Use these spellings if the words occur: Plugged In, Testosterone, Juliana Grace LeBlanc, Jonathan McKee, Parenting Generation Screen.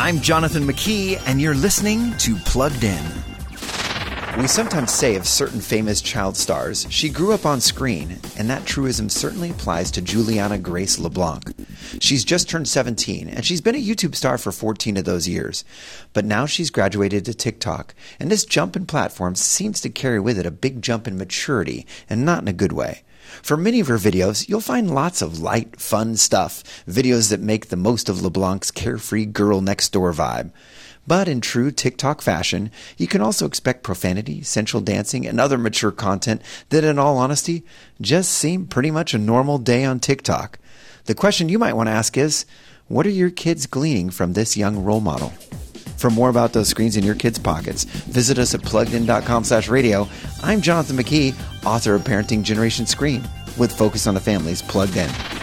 I'm Jonathan McKee, and you're listening to Plugged In. We sometimes say of certain famous child stars, she grew up on screen, and that truism certainly applies to Juliana Grace LeBlanc. She's just turned 17, and she's been a YouTube star for 14 of those years. But now she's graduated to TikTok, and this jump in platforms seems to carry with it a big jump in maturity, and not in a good way. For many of her videos, you'll find lots of light, fun stuff, videos that make the most of LeBlanc's carefree girl next door vibe. But in true TikTok fashion, you can also expect profanity, sensual dancing, and other mature content that, in all honesty, just seem pretty much a normal day on TikTok. The question you might want to ask is, what are your kids gleaning from this young role model? For more about those screens in your kids' pockets, visit us at pluggedin.com/radio. I'm Jonathan McKee, author of Parenting Generation Screen, with Focus on the Family's Plugged In.